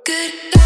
Good.